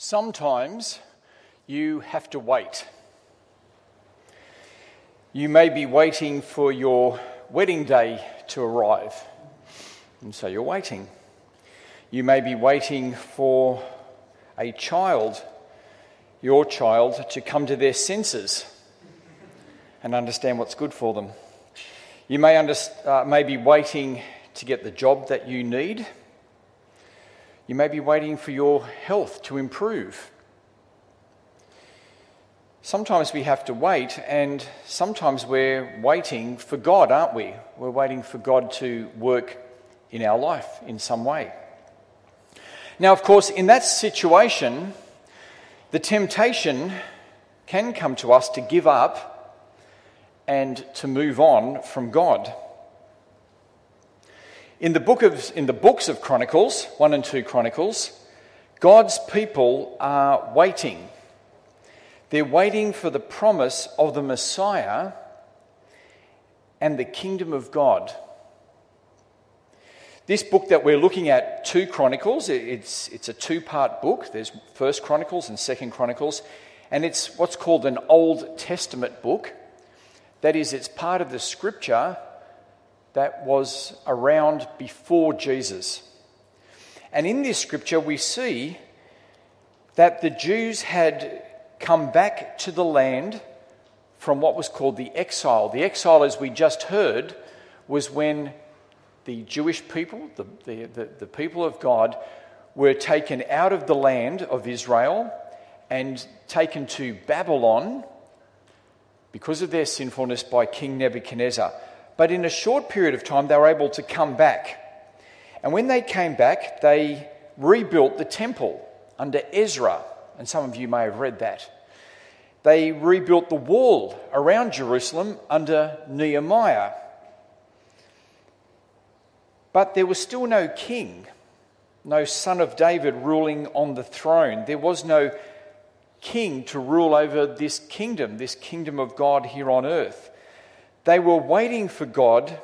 Sometimes you have to wait. You may be waiting for your wedding day to arrive, and so you're waiting. You may be waiting for a child, your child, to come to their senses and understand what's good for them. You may be waiting to get the job that you need. You may be waiting for your health to improve. Sometimes we have to wait, and sometimes we're waiting for God, aren't we? We're waiting for God to work in our life in some way. Now, of course, in that situation, the temptation can come to us to give up and to move on from God. In the books of Chronicles, 1 and 2 Chronicles, God's people are waiting. They're waiting for the promise of the Messiah and the kingdom of God. This book that we're looking at, 2 Chronicles, it's a two-part book. There's 1 Chronicles and 2 Chronicles, and it's what's called an Old Testament book. That is, it's part of the scripture that was around before Jesus. And in this scripture, we see that the Jews had come back to the land from what was called the exile. The exile, as we just heard, was when the Jewish people, the people of God, were taken out of the land of Israel and taken to Babylon, because of their sinfulness, by King Nebuchadnezzar. But in a short period of time, they were able to come back. And when they came back, they rebuilt the temple under Ezra. And some of you may have read that. They rebuilt the wall around Jerusalem under Nehemiah. But there was still no king, no son of David ruling on the throne. There was no king to rule over this kingdom of God here on earth. They were waiting for God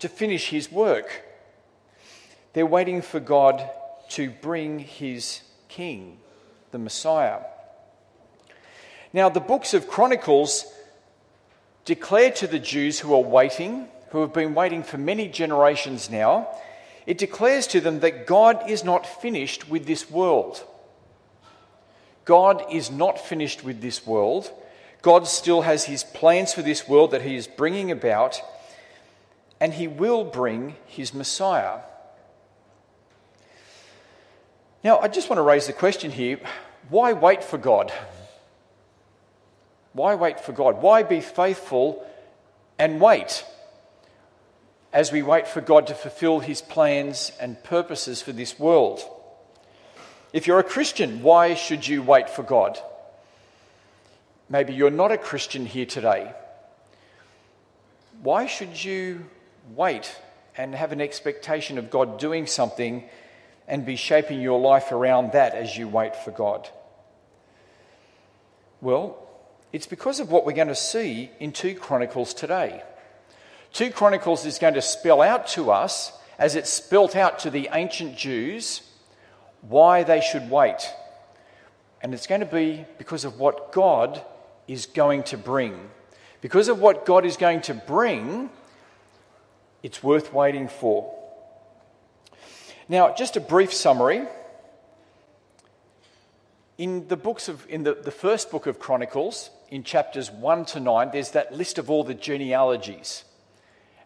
to finish his work. They're waiting for God to bring his king, the Messiah. Now, the books of Chronicles declare to the Jews who are waiting, who have been waiting for many generations now, it declares to them that God is not finished with this world. God is not finished with this world. God still has his plans for this world that he is bringing about, and he will bring his Messiah. Now, I just want to raise the question here, why wait for God? Why wait for God? Why be faithful and wait as we wait for God to fulfill his plans and purposes for this world? If you're a Christian, why should you wait for God? Maybe you're not a Christian here today. Why should you wait and have an expectation of God doing something and be shaping your life around that as you wait for God? Well, it's because of what we're going to see in 2 Chronicles today. 2 Chronicles is going to spell out to us, as it's spelt out to the ancient Jews, why they should wait. And it's going to be because of what God is going to bring. Because of what God is going to bring, it's worth waiting for. Now, just a brief summary. In the books of the first book of Chronicles, in chapters 1 to 9, there's that list of all the genealogies.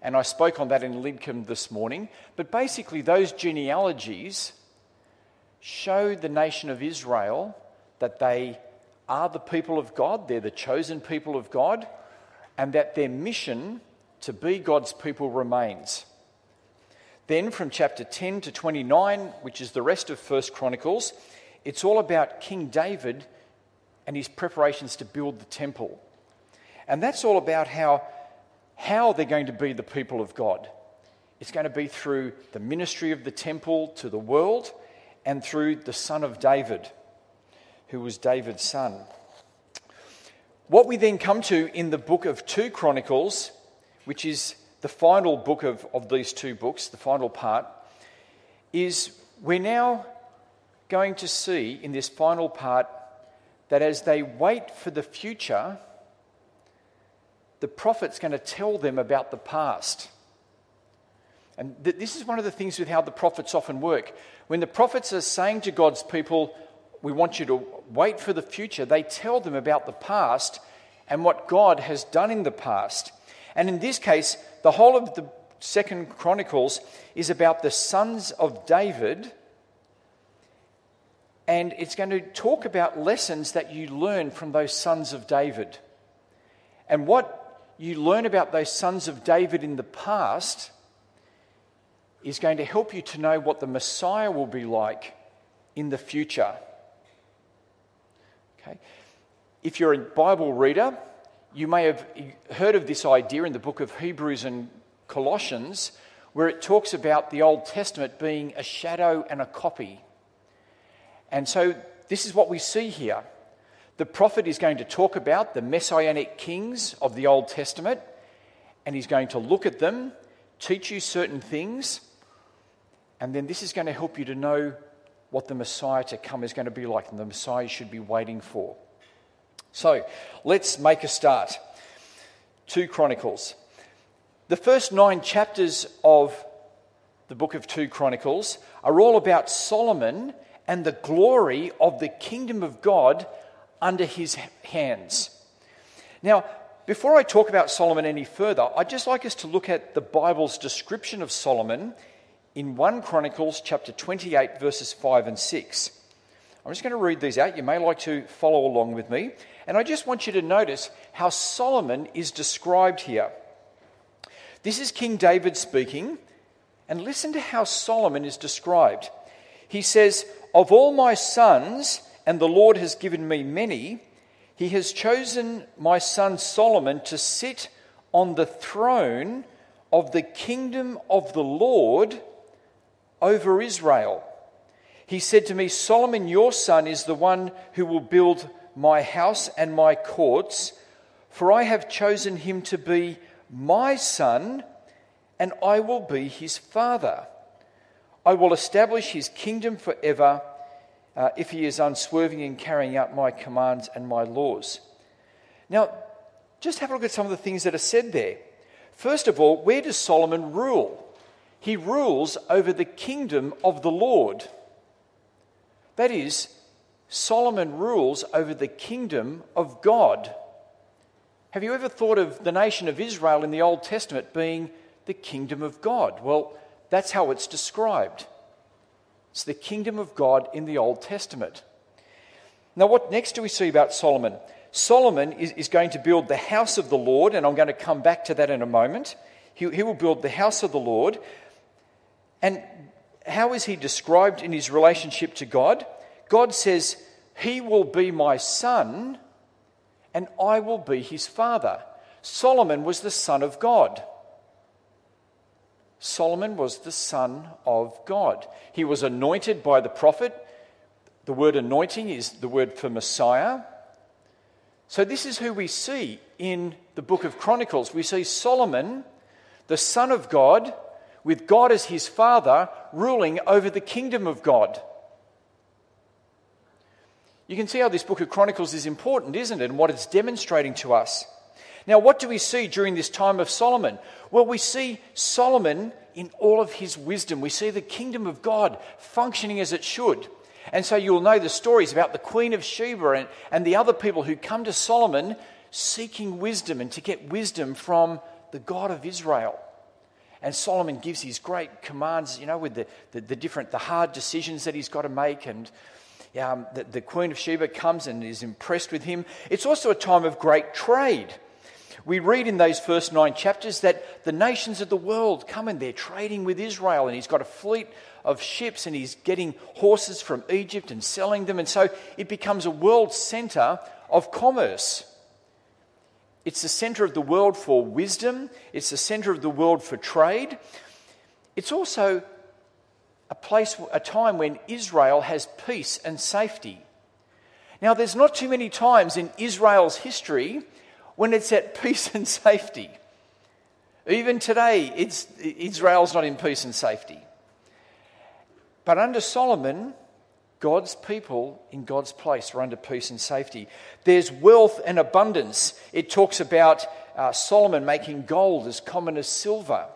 And I spoke on that in Lidcombe this morning. But basically, those genealogies show the nation of Israel that they are the people of God, they're the chosen people of God, and that their mission to be God's people remains. Then from chapter 10 to 29, which is the rest of 1 Chronicles, it's all about King David and his preparations to build the temple. And that's all about how they're going to be the people of God. It's going to be through the ministry of the temple to the world, and through the son of David, who was David's son. What we then come to in the book of 2 Chronicles, which is the final book of these two books, the final part, is we're now going to see in this final part that as they wait for the future, the prophet's going to tell them about the past. And this is one of the things with how the prophets often work. When the prophets are saying to God's people, we want you to wait for the future, they tell them about the past and what God has done in the past. And in this case, the whole of the Second Chronicles is about the sons of David, and it's going to talk about lessons that you learn from those sons of David. And what you learn about those sons of David in the past is going to help you to know what the Messiah will be like in the future. Okay? If you're a Bible reader, you may have heard of this idea in the book of Hebrews and Colossians, where it talks about the Old Testament being a shadow and a copy. And so this is what we see here. The prophet is going to talk about the messianic kings of the Old Testament, and he's going to look at them, teach you certain things, and then this is going to help you to know what the Messiah to come is going to be like and the Messiah you should be waiting for. So, let's make a start. 2 Chronicles. The first 9 chapters of the book of 2 Chronicles are all about Solomon and the glory of the kingdom of God under his hands. Now, before I talk about Solomon any further, I'd just like us to look at the Bible's description of Solomon in 1 Chronicles chapter 28, verses 5 and 6. I'm just going to read these out. You may like to follow along with me. And I just want you to notice how Solomon is described here. This is King David speaking, and listen to how Solomon is described. He says, "Of all my sons, and the Lord has given me many, he has chosen my son Solomon to sit on the throne of the kingdom of the Lord over Israel. He said to me, Solomon, your son is the one who will build my house and my courts, for I have chosen him to be my son, and I will be his father. I will establish his kingdom forever if he is unswerving in carrying out my commands and my laws." Now, just have a look at some of the things that are said there. First of all, where does Solomon rule? He rules over the kingdom of the Lord. That is, Solomon rules over the kingdom of God. Have you ever thought of the nation of Israel in the Old Testament being the kingdom of God? Well, that's how it's described. It's the kingdom of God in the Old Testament. Now, what next do we see about Solomon? Solomon is going to build the house of the Lord, and I'm going to come back to that in a moment. He will build the house of the Lord. And how is he described in his relationship to God? God says, "He will be my son, and I will be his father." Solomon was the son of God. Solomon was the son of God. He was anointed by the prophet. The word anointing is the word for Messiah. So this is who we see in the book of Chronicles. We see Solomon, the son of God, with God as his father, ruling over the kingdom of God. You can see how this book of Chronicles is important, isn't it, and what it's demonstrating to us. Now, what do we see during this time of Solomon? Well, we see Solomon in all of his wisdom. We see the kingdom of God functioning as it should. And so you'll know the stories about the Queen of Sheba and the other people who come to Solomon seeking wisdom and to get wisdom from the God of Israel. And Solomon gives his great commands, you know, with the hard decisions that he's got to make. And the Queen of Sheba comes and is impressed with him. It's also a time of great trade. We read in those first 9 chapters that the nations of the world come and they're trading with Israel, and he's got a fleet of ships and he's getting horses from Egypt and selling them. And so it becomes a world center of commerce. It's the center of the world for wisdom. It's the center of the world for trade. It's also a time when Israel has peace and safety. Now, there's not too many times in Israel's history when it's at peace and safety. Even today, Israel's not in peace and safety. But under Solomon, God's people in God's place are under peace and safety. There's wealth and abundance. It talks about Solomon making gold as common as silver.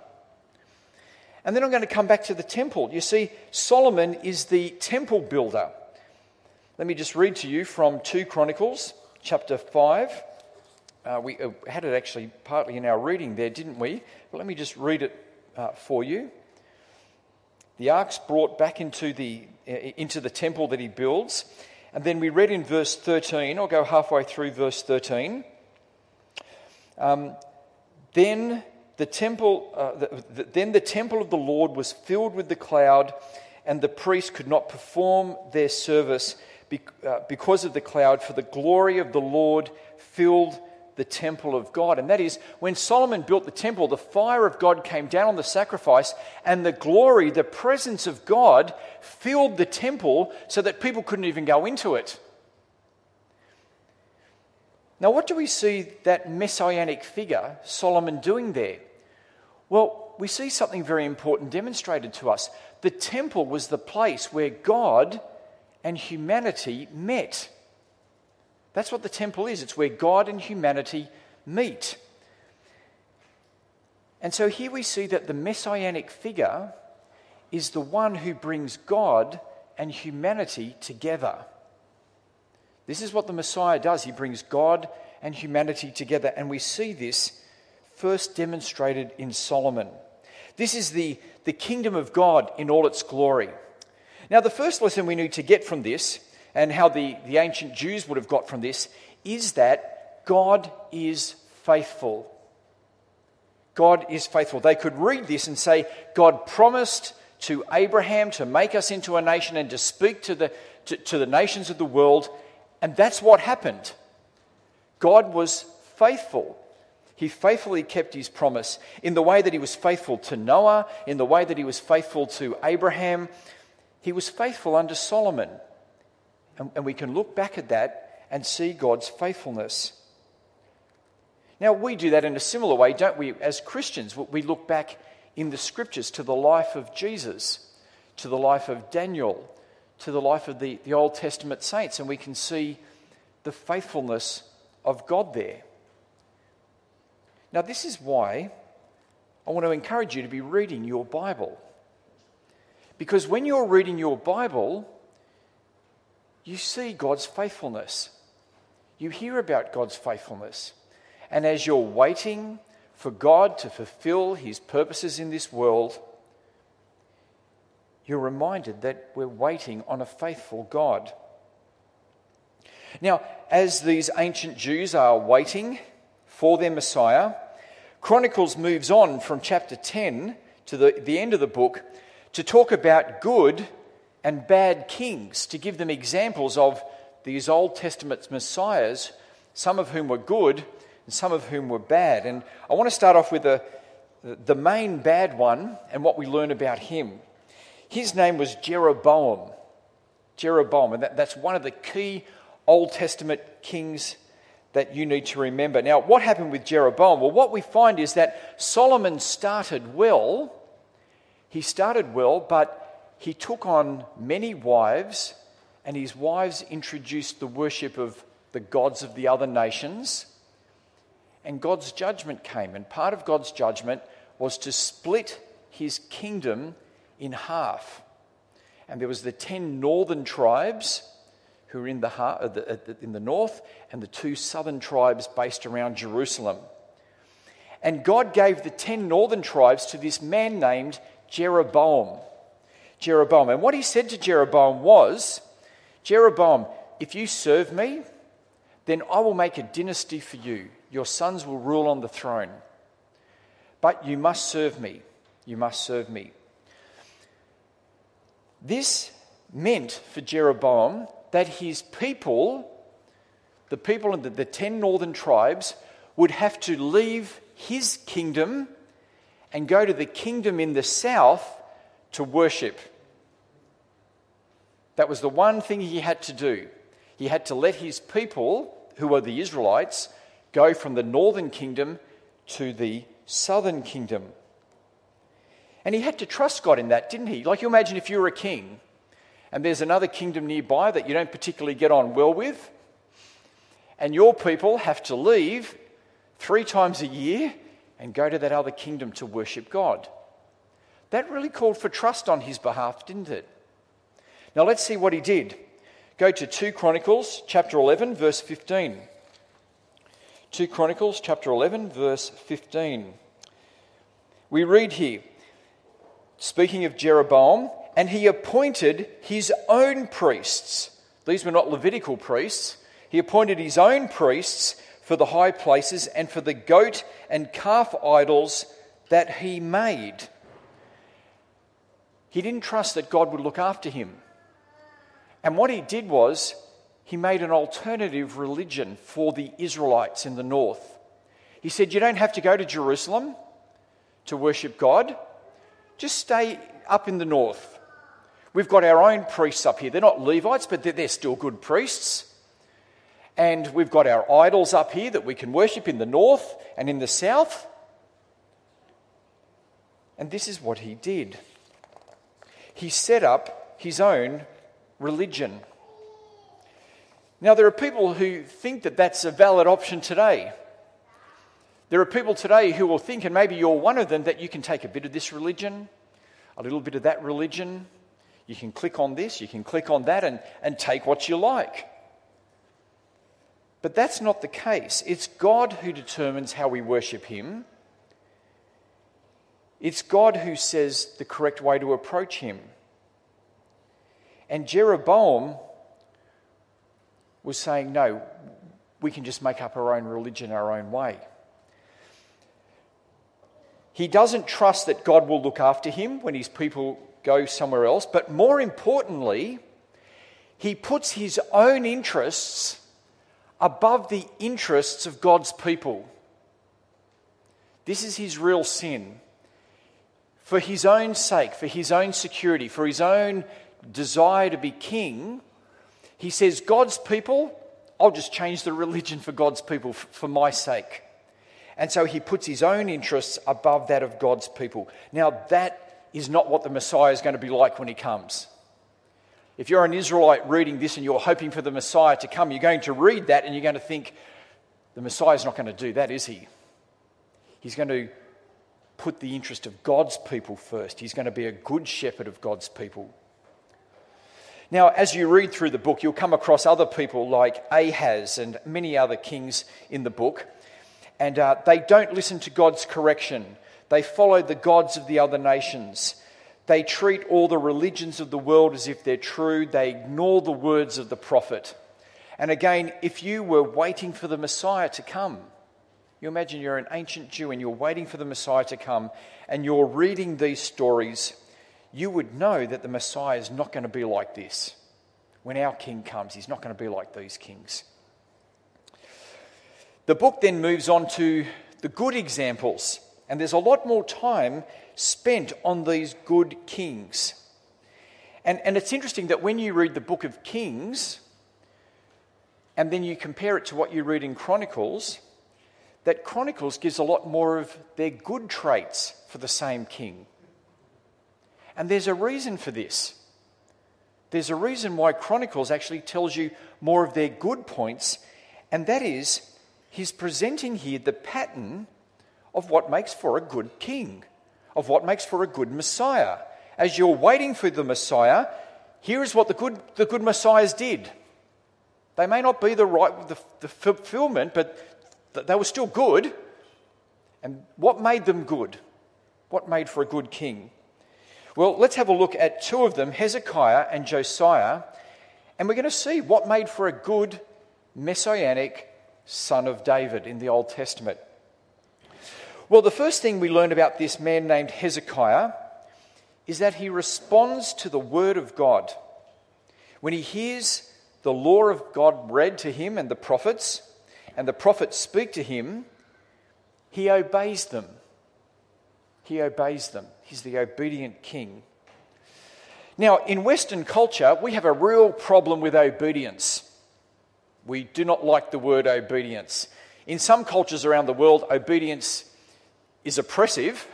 And then I'm going to come back to the temple. You see, Solomon is the temple builder. Let me just read to you from 2 Chronicles chapter 5. We had it actually partly in our reading there, didn't we? But let me just read it for you. The ark's brought back into the temple that he builds. And then we read in verse 13, I'll go halfway through verse 13. Then the temple of the Lord was filled with the cloud, and the priests could not perform their service because of the cloud, for the glory of the Lord filled the temple of God. And that is, when Solomon built the temple, the fire of God came down on the sacrifice, and the glory, the presence of God, filled the temple so that people couldn't even go into it. Now, what do we see that messianic figure, Solomon, doing there? Well, we see something very important demonstrated to us. The temple was the place where God and humanity met. That's what the temple is. It's where God and humanity meet. And so here we see that the messianic figure is the one who brings God and humanity together. This is what the Messiah does. He brings God and humanity together. And we see this first demonstrated in Solomon. This is the kingdom of God in all its glory. Now, the first lesson we need to get from this, and how the ancient Jews would have got from this, is that God is faithful. God is faithful. They could read this and say, God promised to Abraham to make us into a nation and to speak to the nations of the world. And that's what happened. God was faithful. He faithfully kept his promise in the way that he was faithful to Noah, in the way that he was faithful to Abraham. He was faithful under Solomon. And we can look back at that and see God's faithfulness. Now, we do that in a similar way, don't we? As Christians, we look back in the Scriptures to the life of Jesus, to the life of Daniel, to the life of the Old Testament saints, and we can see the faithfulness of God there. Now, this is why I want to encourage you to be reading your Bible. Because when you're reading your Bible, you see God's faithfulness. You hear about God's faithfulness. And as you're waiting for God to fulfill his purposes in this world, you're reminded that we're waiting on a faithful God. Now, as these ancient Jews are waiting for their Messiah, Chronicles moves on from chapter 10 to the end of the book to talk about good and bad kings, to give them examples of these Old Testament messiahs, some of whom were good and some of whom were bad. And I want to start off with the main bad one and what we learn about him. His name was Jeroboam. Jeroboam, and that's one of the key Old Testament kings that you need to remember. Now, what happened with Jeroboam? Well, what we find is that Solomon started well. He started well, but he took on many wives, and his wives introduced the worship of the gods of the other nations. And God's judgment came, and part of God's judgment was to split his kingdom in half. And there was the 10 northern tribes who were in the north, and the 2 southern tribes based around Jerusalem. And God gave the 10 northern tribes to this man named Jeroboam. Jeroboam. And what he said to Jeroboam was, Jeroboam, if you serve me, then I will make a dynasty for you. Your sons will rule on the throne. But you must serve me. You must serve me. This meant for Jeroboam that his people, the people in the 10 northern tribes, would have to leave his kingdom and go to the kingdom in the south to worship. That was the one thing he had to do. He had to let his people, who were the Israelites, go from the northern kingdom to the southern kingdom. And he had to trust God in that, didn't he? Like, you imagine if you were a king and there's another kingdom nearby that you don't particularly get on well with, and your people have to leave 3 times a year and go to that other kingdom to worship God. That really called for trust on his behalf, didn't it? Now let's see what he did. Go to 2 Chronicles chapter 11, verse 15. 2 Chronicles chapter 11, verse 15. We read here, speaking of Jeroboam, and he appointed his own priests. These were not Levitical priests. He appointed his own priests for the high places and for the goat and calf idols that he made. He didn't trust that God would look after him. And what he did was, he made an alternative religion for the Israelites in the north. He said, you don't have to go to Jerusalem to worship God. Just stay up in the north. We've got our own priests up here. They're not Levites, but they're still good priests. And we've got our idols up here that we can worship in the north and in the south. And this is what he did. He set up his own religion. Now, there are people who think that that's a valid option today. There are people today who will think, and maybe you're one of them, that you can take a bit of this religion, a little bit of that religion. You can click on this, you can click on that, and take what you like. But that's not the case. It's God who determines how we worship him. It's God who says the correct way to approach him. And Jeroboam was saying, no, we can just make up our own religion our own way. He doesn't trust that God will look after him when his people go somewhere else. But more importantly, he puts his own interests above the interests of God's people. This is his real sin. For his own sake, for his own security, for his own desire to be king, he says, God's people, I'll just change the religion for God's people for my sake. And so he puts his own interests above that of God's people. Now, that is not what the Messiah is going to be like when he comes. If you're an Israelite reading this and you're hoping for the Messiah to come, you're going to read that and you're going to think, the Messiah's not going to do that, is he? He's going to put the interest of God's people first. He's going to be a good shepherd of God's people. Now, as you read through the book, you'll come across other people like Ahaz and many other kings in the book, and they don't listen to God's correction. They follow the gods of the other nations. They treat all the religions of the world as if they're true. They ignore the words of the prophet. And again, if you were waiting for the Messiah to come, you imagine you're an ancient Jew and you're waiting for the Messiah to come and you're reading these stories, you would know that the Messiah is not going to be like this. When our king comes, he's not going to be like these kings. The book then moves on to the good examples, and there's a lot more time spent on these good kings. And it's interesting that when you read the book of Kings and then you compare it to what you read in Chronicles, that Chronicles gives a lot more of their good traits for the same king. And there's a reason for this. There's a reason why Chronicles actually tells you more of their good points, and that is he's presenting here the pattern of what makes for a good king, of what makes for a good Messiah. As you're waiting for the Messiah, here is what the good Messiahs did. They may not be the fulfillment, but they were still good. And what made them good? What made for a good king? Well, let's have a look at two of them, Hezekiah and Josiah, and we're going to see what made for a good messianic son of David in the Old Testament. Well, the first thing we learn about this man named Hezekiah is that he responds to the word of God. When he hears the law of God read to him and the prophets speak to him, he obeys them. He obeys them. He's the obedient king. Now, in Western culture, we have a real problem with obedience. We do not like the word obedience. In some cultures around the world, obedience is oppressive,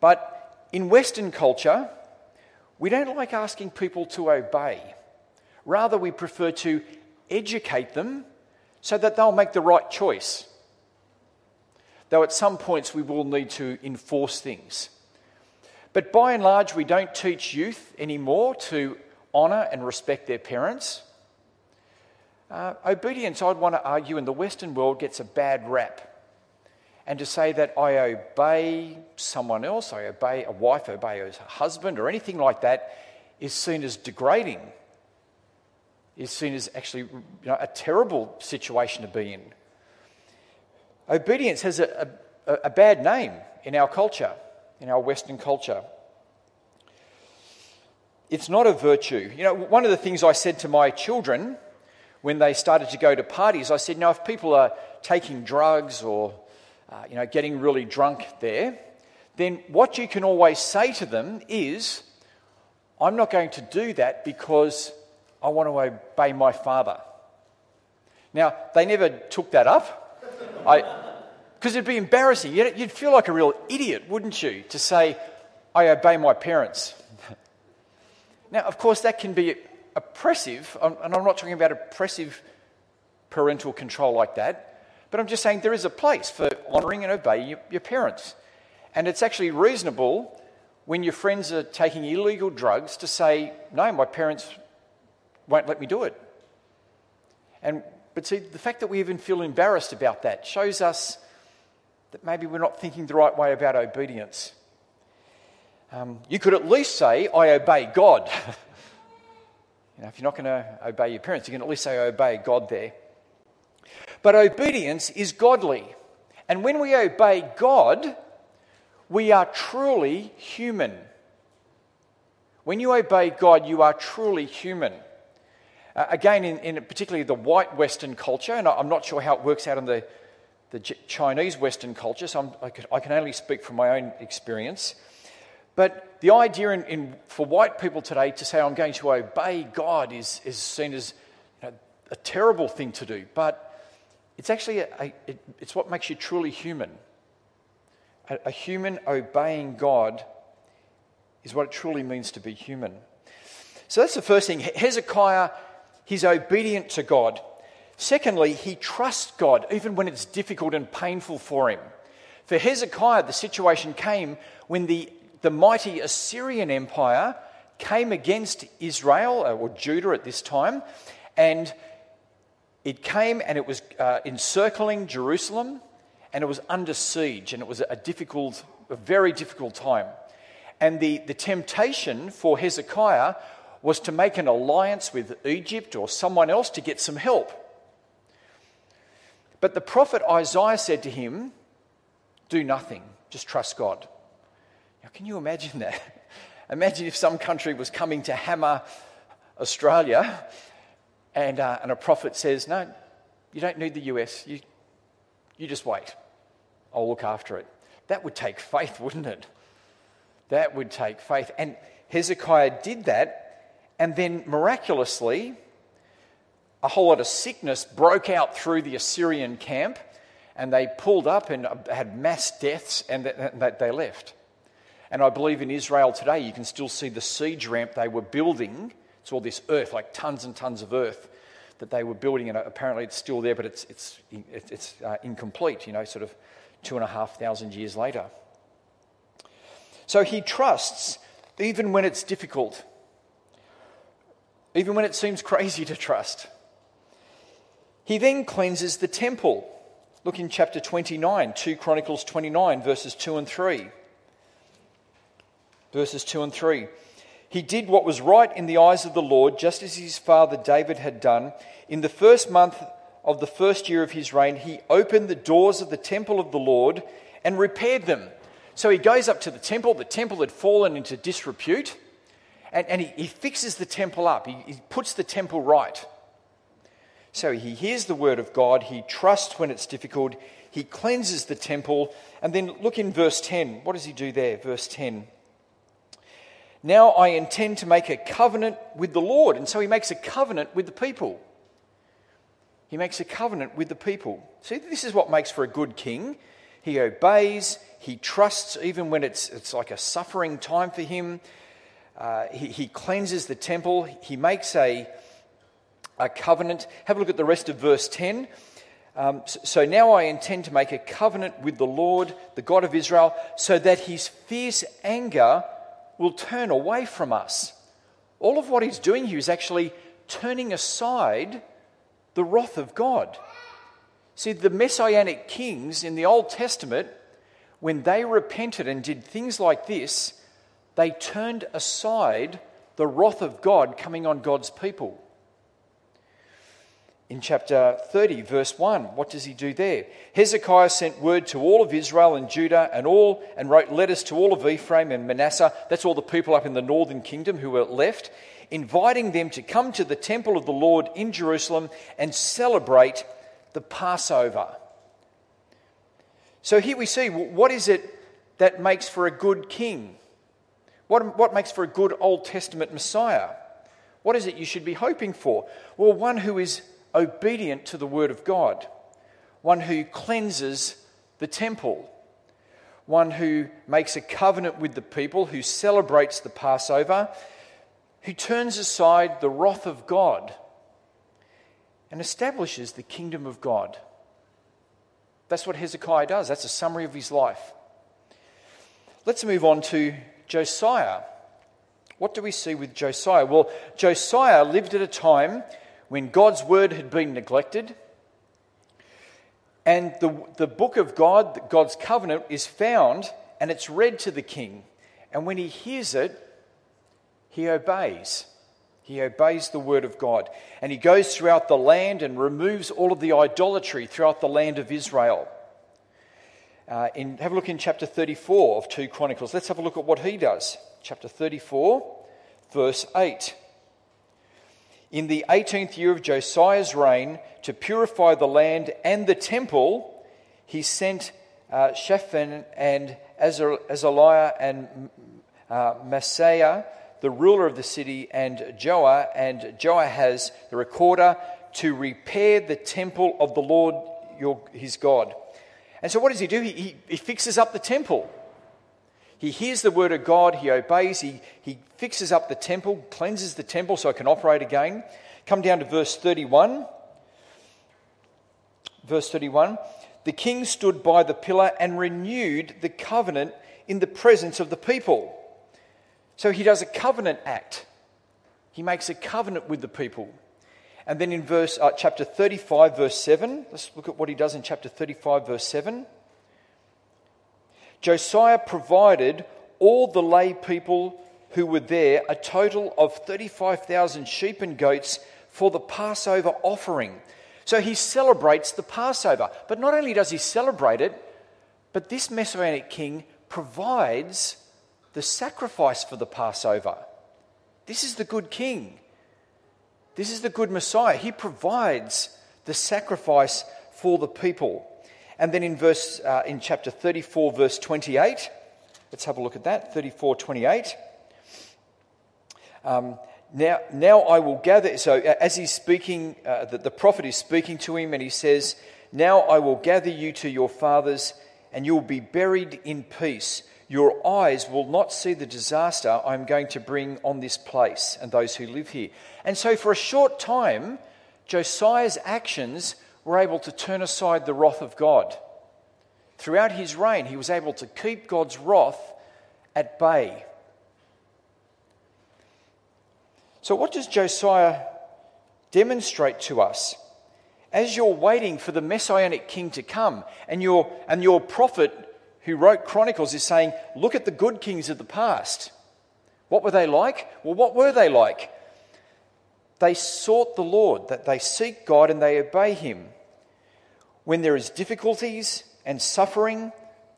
but in Western culture, We don't like asking people to obey. Rather, we prefer to educate them so that they'll make the right choice. Though at some points we will need to enforce things. But by and large, we don't teach youth anymore to honour and respect their parents. Obedience, I'd want to argue, in the Western world gets a bad rap. And to say that I obey someone else, I obey a wife, obey a husband, or anything like that, is seen as degrading, is seen as actually a terrible situation to be in. Obedience has a bad name in our culture, in our Western culture. It's not a virtue. One of the things I said to my children when they started to go to parties, I said, now, if people are taking drugs or getting really drunk there, then what you can always say to them is, I'm not going to do that because I want to obey my father. Now, they never took that up, because it'd be embarrassing. You'd feel like a real idiot, wouldn't you, to say, I obey my parents. Now, of course, that can be oppressive, and I'm not talking about oppressive parental control like that, but I'm just saying there is a place for honouring and obeying your parents. And it's actually reasonable when your friends are taking illegal drugs to say, no, my parents won't let me do it. But see, the fact that we even feel embarrassed about that shows us that maybe we're not thinking the right way about obedience. You could at least say, I obey God. If you're not going to obey your parents, you can at least say, I obey God there. But obedience is godly. And when we obey God, we are truly human. When you obey God, you are truly human. Again, in particularly the white Western culture, and I'm not sure how it works out in the Chinese Western culture, so I can only speak from my own experience. But the idea for white people today to say, I'm going to obey God is seen as a terrible thing to do. But it's actually, it's what makes you truly human. A human obeying God is what it truly means to be human. So that's the first thing. Hezekiah, he's obedient to God. Secondly, he trusts God, even when it's difficult and painful for him. For Hezekiah, the situation came when the mighty Assyrian Empire came against Israel, or Judah at this time, and it came and it was encircling Jerusalem, and it was under siege, and it was a very difficult time. And the temptation for Hezekiah was to make an alliance with Egypt or someone else to get some help. But the prophet Isaiah said to him, do nothing, just trust God. Now, can you imagine that? Imagine if some country was coming to hammer Australia and a prophet says, no, you don't need the US, you just wait, I'll look after it. That would take faith, wouldn't it? That would take faith. And Hezekiah did that. And then miraculously, a whole lot of sickness broke out through the Assyrian camp, and they pulled up and had mass deaths, and they left. And I believe in Israel today, you can still see the siege ramp they were building. It's all this earth, like tons and tons of earth that they were building, and apparently it's still there, but it's incomplete, sort of 2,500 years later. So he trusts even when it's difficult. Even when it seems crazy to trust. He then cleanses the temple. Look in chapter 29, 2 Chronicles 29, verses 2 and 3. Verses 2 and 3. He did what was right in the eyes of the Lord, just as his father David had done. In the first month of the first year of his reign, he opened the doors of the temple of the Lord and repaired them. So he goes up to the temple. The temple had fallen into disrepute. And he fixes the temple up. He puts the temple right. So he hears the word of God. He trusts when it's difficult. He cleanses the temple. And then look in verse 10. What does he do there? Verse 10. Now I intend to make a covenant with the Lord. And so he makes a covenant with the people. He makes a covenant with the people. See, this is what makes for a good king. He obeys. He trusts even when it's like a suffering time for him. He cleanses the temple. He makes a covenant. Have a look at the rest of verse 10. So now I intend to make a covenant with the Lord, the God of Israel, so that his fierce anger will turn away from us. All of what he's doing here is actually turning aside the wrath of God. See, the messianic kings in the Old Testament, when they repented and did things like this, they turned aside the wrath of God coming on God's people. In chapter 30, verse 1, what does he do there? Hezekiah sent word to all of Israel and Judah and wrote letters to all of Ephraim and Manasseh. That's all the people up in the northern kingdom who were left, inviting them to come to the temple of the Lord in Jerusalem and celebrate the Passover. So here we see, what is it that makes for a good king? What makes for a good Old Testament Messiah? What is it you should be hoping for? Well, one who is obedient to the word of God, one who cleanses the temple, one who makes a covenant with the people, who celebrates the Passover, who turns aside the wrath of God and establishes the kingdom of God. That's what Hezekiah does. That's a summary of his life. Let's move on to Josiah. What do we see with Josiah? Well, Josiah lived at a time when God's word had been neglected. And the book of God, God's covenant, is found and it's read to the king. And when he hears it, he obeys. He obeys the word of God. And he goes throughout the land and removes all of the idolatry throughout the land of Israel. Have a look in chapter 34 of 2 Chronicles. Let's have a look at what he does. Chapter 34, verse 8. In the 18th year of Josiah's reign, to purify the land and the temple, he sent Shaphan and Azaliah and Maaseiah, the ruler of the city, and Joah and Joahaz, the recorder, to repair the temple of the Lord his God. And so what does he do? He fixes up the temple. He hears the word of God, he obeys, he fixes up the temple, cleanses the temple so it can operate again. Come down to verse 31. Verse 31, the king stood by the pillar and renewed the covenant in the presence of the people. So he does a covenant act. He makes a covenant with the people. And then in chapter 35, verse 7, let's look at what he does in chapter 35, verse 7. Josiah provided all the lay people who were there a total of 35,000 sheep and goats for the Passover offering. So he celebrates the Passover. But not only does he celebrate it, but this Messianic king provides the sacrifice for the Passover. This is the good king. This is the good Messiah. He provides the sacrifice for the people. And then in chapter 34, verse 28, let's have a look at that, 34:28. Now I will gather, so as he's speaking, the prophet is speaking to him, and he says, now I will gather you to your fathers, and you will be buried in peace. Your eyes will not see the disaster I'm going to bring on this place and those who live here. And so for a short time, Josiah's actions were able to turn aside the wrath of God. Throughout his reign, he was able to keep God's wrath at bay. So what does Josiah demonstrate to us? As you're waiting for the Messianic king to come, and your prophet who wrote Chronicles is saying, look at the good kings of the past. What were they like? Well, what were they like? They sought the Lord, that they seek God and they obey him. When there is difficulties and suffering,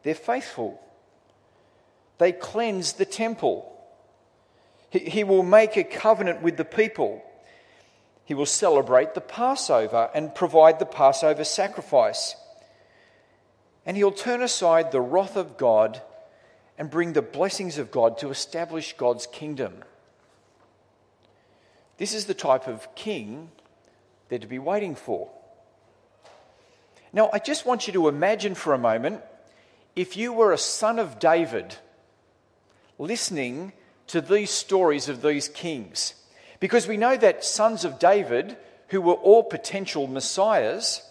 they're faithful. They cleanse the temple. He will make a covenant with the people. He will celebrate the Passover and provide the Passover sacrifice. And he'll turn aside the wrath of God and bring the blessings of God to establish God's kingdom. This is the type of king they're to be waiting for. Now, I just want you to imagine for a moment if you were a son of David listening to these stories of these kings. Because we know that sons of David, who were all potential messiahs,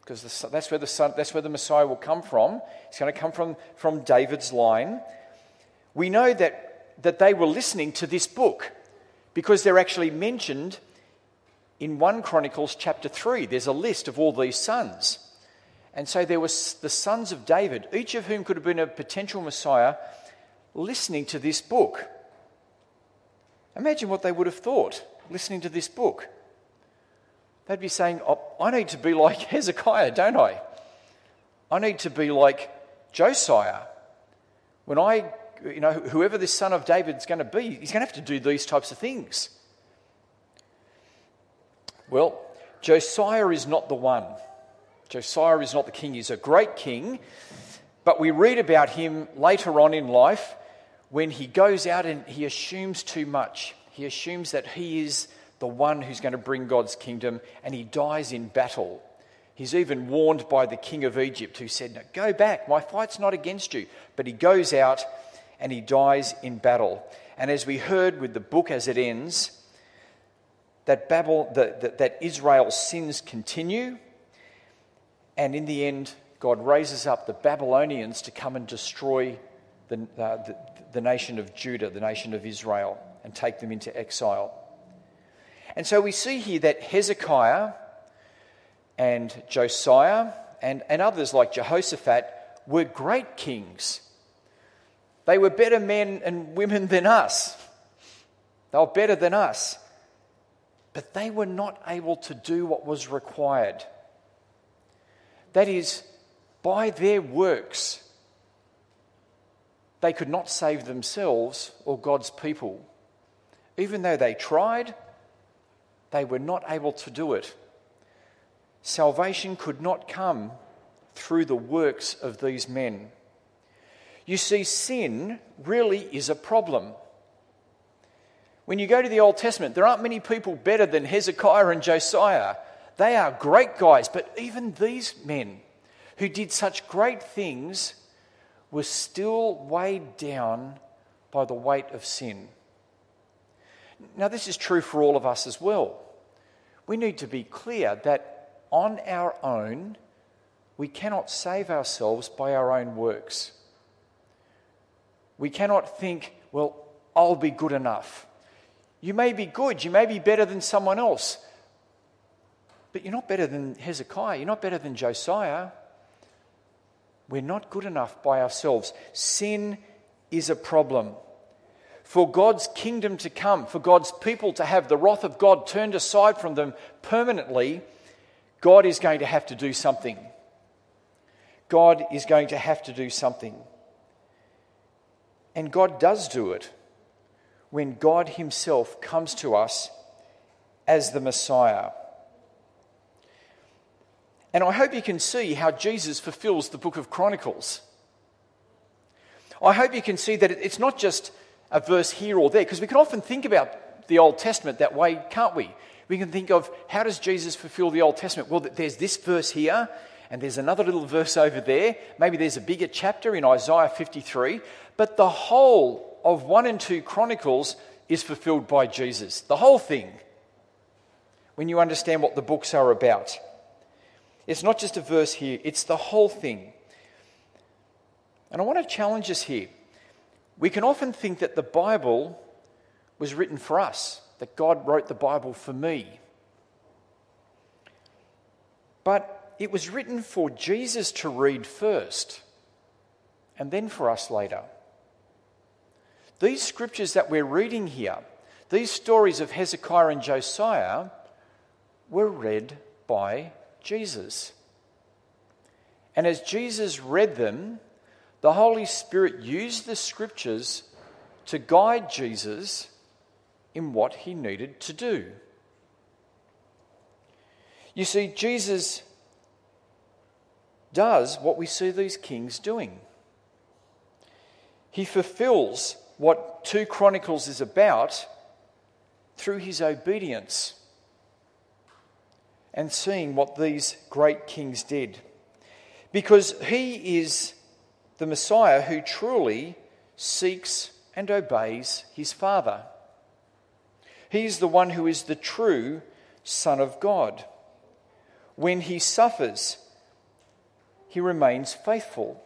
because that's where the Messiah will come from. It's going to come from David's line. We know that they were listening to this book because they're actually mentioned in 1 Chronicles chapter 3. There's a list of all these sons. And so there were the sons of David, each of whom could have been a potential Messiah, listening to this book. Imagine what they would have thought listening to this book. They'd be saying, oh, I need to be like Hezekiah, don't I? I need to be like Josiah. When whoever this son of David's going to be, he's going to have to do these types of things. Well, Josiah is not the one. Josiah is not the king. He's a great king, but we read about him later on in life when he goes out and he assumes too much. He assumes that he is the one who's going to bring God's kingdom, and he dies in battle. He's even warned by the king of Egypt who said, no, go back, my fight's not against you. But he goes out and he dies in battle. And as we heard with the book as it ends, that Israel's sins continue, and in the end, God raises up the Babylonians to come and destroy the nation of Judah, the nation of Israel, and take them into exile. And so we see here that Hezekiah and Josiah and others like Jehoshaphat were great kings. They were better men and women than us. They were better than us. But they were not able to do what was required. That is, by their works, they could not save themselves or God's people. Even though they tried, they were not able to do it. Salvation could not come through the works of these men. You see, sin really is a problem. When you go to the Old Testament, there aren't many people better than Hezekiah and Josiah. They are great guys, but even these men who did such great things were still weighed down by the weight of sin. Now, this is true for all of us as well. We need to be clear that on our own, we cannot save ourselves by our own works. We cannot think, well, I'll be good enough. You may be good, you may be better than someone else, but you're not better than Hezekiah, you're not better than Josiah. We're not good enough by ourselves. Sin is a problem. For God's kingdom to come, for God's people to have the wrath of God turned aside from them permanently, God is going to have to do something. God is going to have to do something. And God does do it when God himself comes to us as the Messiah. And I hope you can see how Jesus fulfills the book of Chronicles. I hope you can see that it's not just a verse here or there, because we can often think about the Old Testament that way, can't we? We can think of, how does Jesus fulfill the Old Testament? Well, there's this verse here, and there's another little verse over there. Maybe there's a bigger chapter in Isaiah 53. But the whole of 1 and 2 Chronicles is fulfilled by Jesus. The whole thing. When you understand what the books are about. It's not just a verse here, it's the whole thing. And I want to challenge us here. We can often think that the Bible was written for us, that God wrote the Bible for me. But it was written for Jesus to read first, and then for us later. These scriptures that we're reading here, these stories of Hezekiah and Josiah, were read by Jesus. And as Jesus read them, the Holy Spirit used the scriptures to guide Jesus in what he needed to do. You see, Jesus does what we see these kings doing. He fulfills what 2 Chronicles is about through his obedience and seeing what these great kings did. Because he is the Messiah who truly seeks and obeys his Father. He is the one who is the true Son of God. When he suffers, he remains faithful.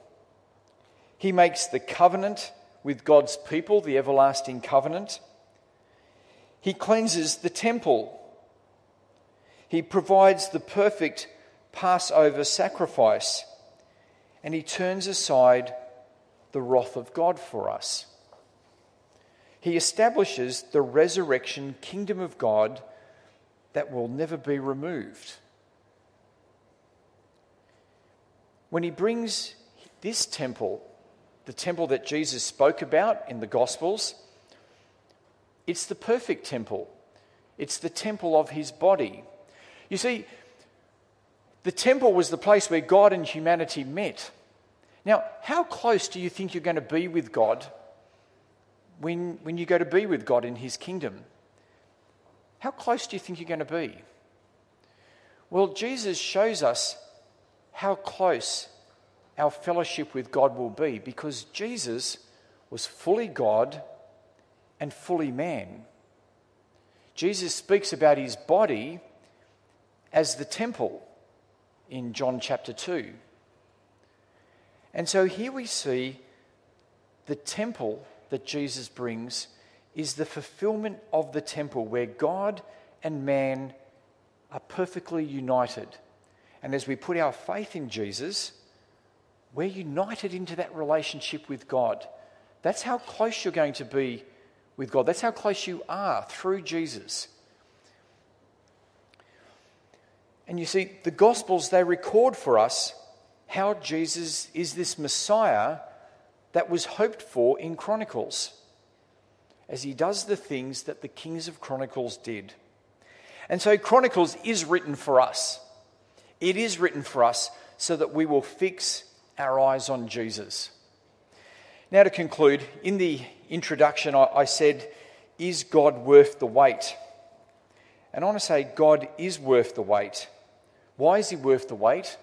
He makes the covenant with God's people, the everlasting covenant. He cleanses the temple. He provides the perfect Passover sacrifice, and he turns aside the wrath of God for us. He establishes the resurrection kingdom of God that will never be removed. When he brings this temple, the temple that Jesus spoke about in the Gospels, it's the perfect temple. It's the temple of his body. You see, the temple was the place where God and humanity met. Now, how close do you think you're going to be with God when you go to be with God in his kingdom? How close do you think you're going to be? Well, Jesus shows us how close our fellowship with God will be, because Jesus was fully God and fully man. Jesus speaks about his body as the temple in John chapter 2. And so here we see the temple that Jesus brings is the fulfillment of the temple where God and man are perfectly united. And as we put our faith in Jesus, we're united into that relationship with God. That's how close you're going to be with God. That's how close you are through Jesus. And you see, the Gospels, they record for us how Jesus is this Messiah that was hoped for in Chronicles, as he does the things that the kings of Chronicles did. And so Chronicles is written for us. It is written for us so that we will fix our eyes on Jesus. Now, to conclude, in the introduction I said, is God worth the wait? And I want to say God is worth the wait. Why is he worth the wait?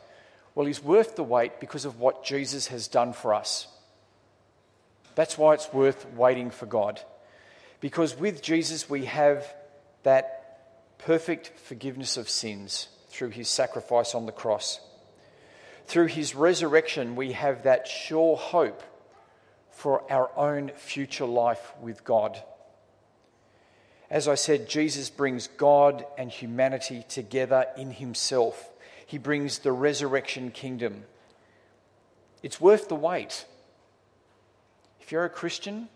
Well, he's worth the wait because of what Jesus has done for us. That's why it's worth waiting for God. Because with Jesus we have that perfect forgiveness of sins through his sacrifice on the cross. Through his resurrection we have that sure hope for our own future life with God. As I said, Jesus brings God and humanity together in himself. He brings the resurrection kingdom. It's worth the wait. If you're a Christian,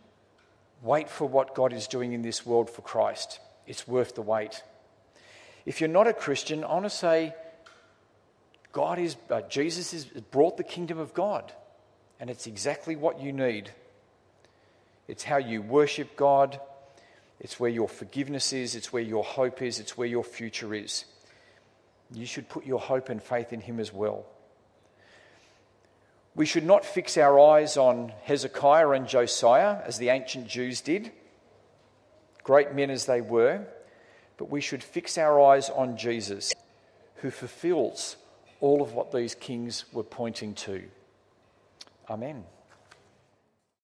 wait for what God is doing in this world for Christ. It's worth the wait. If you're not a Christian, I want to say Jesus has brought the kingdom of God, and it's exactly what you need. It's how you worship God. It's where your forgiveness is, it's where your hope is, it's where your future is. You should put your hope and faith in him as well. We should not fix our eyes on Hezekiah and Josiah as the ancient Jews did, great men as they were, but we should fix our eyes on Jesus, who fulfills all of what these kings were pointing to. Amen.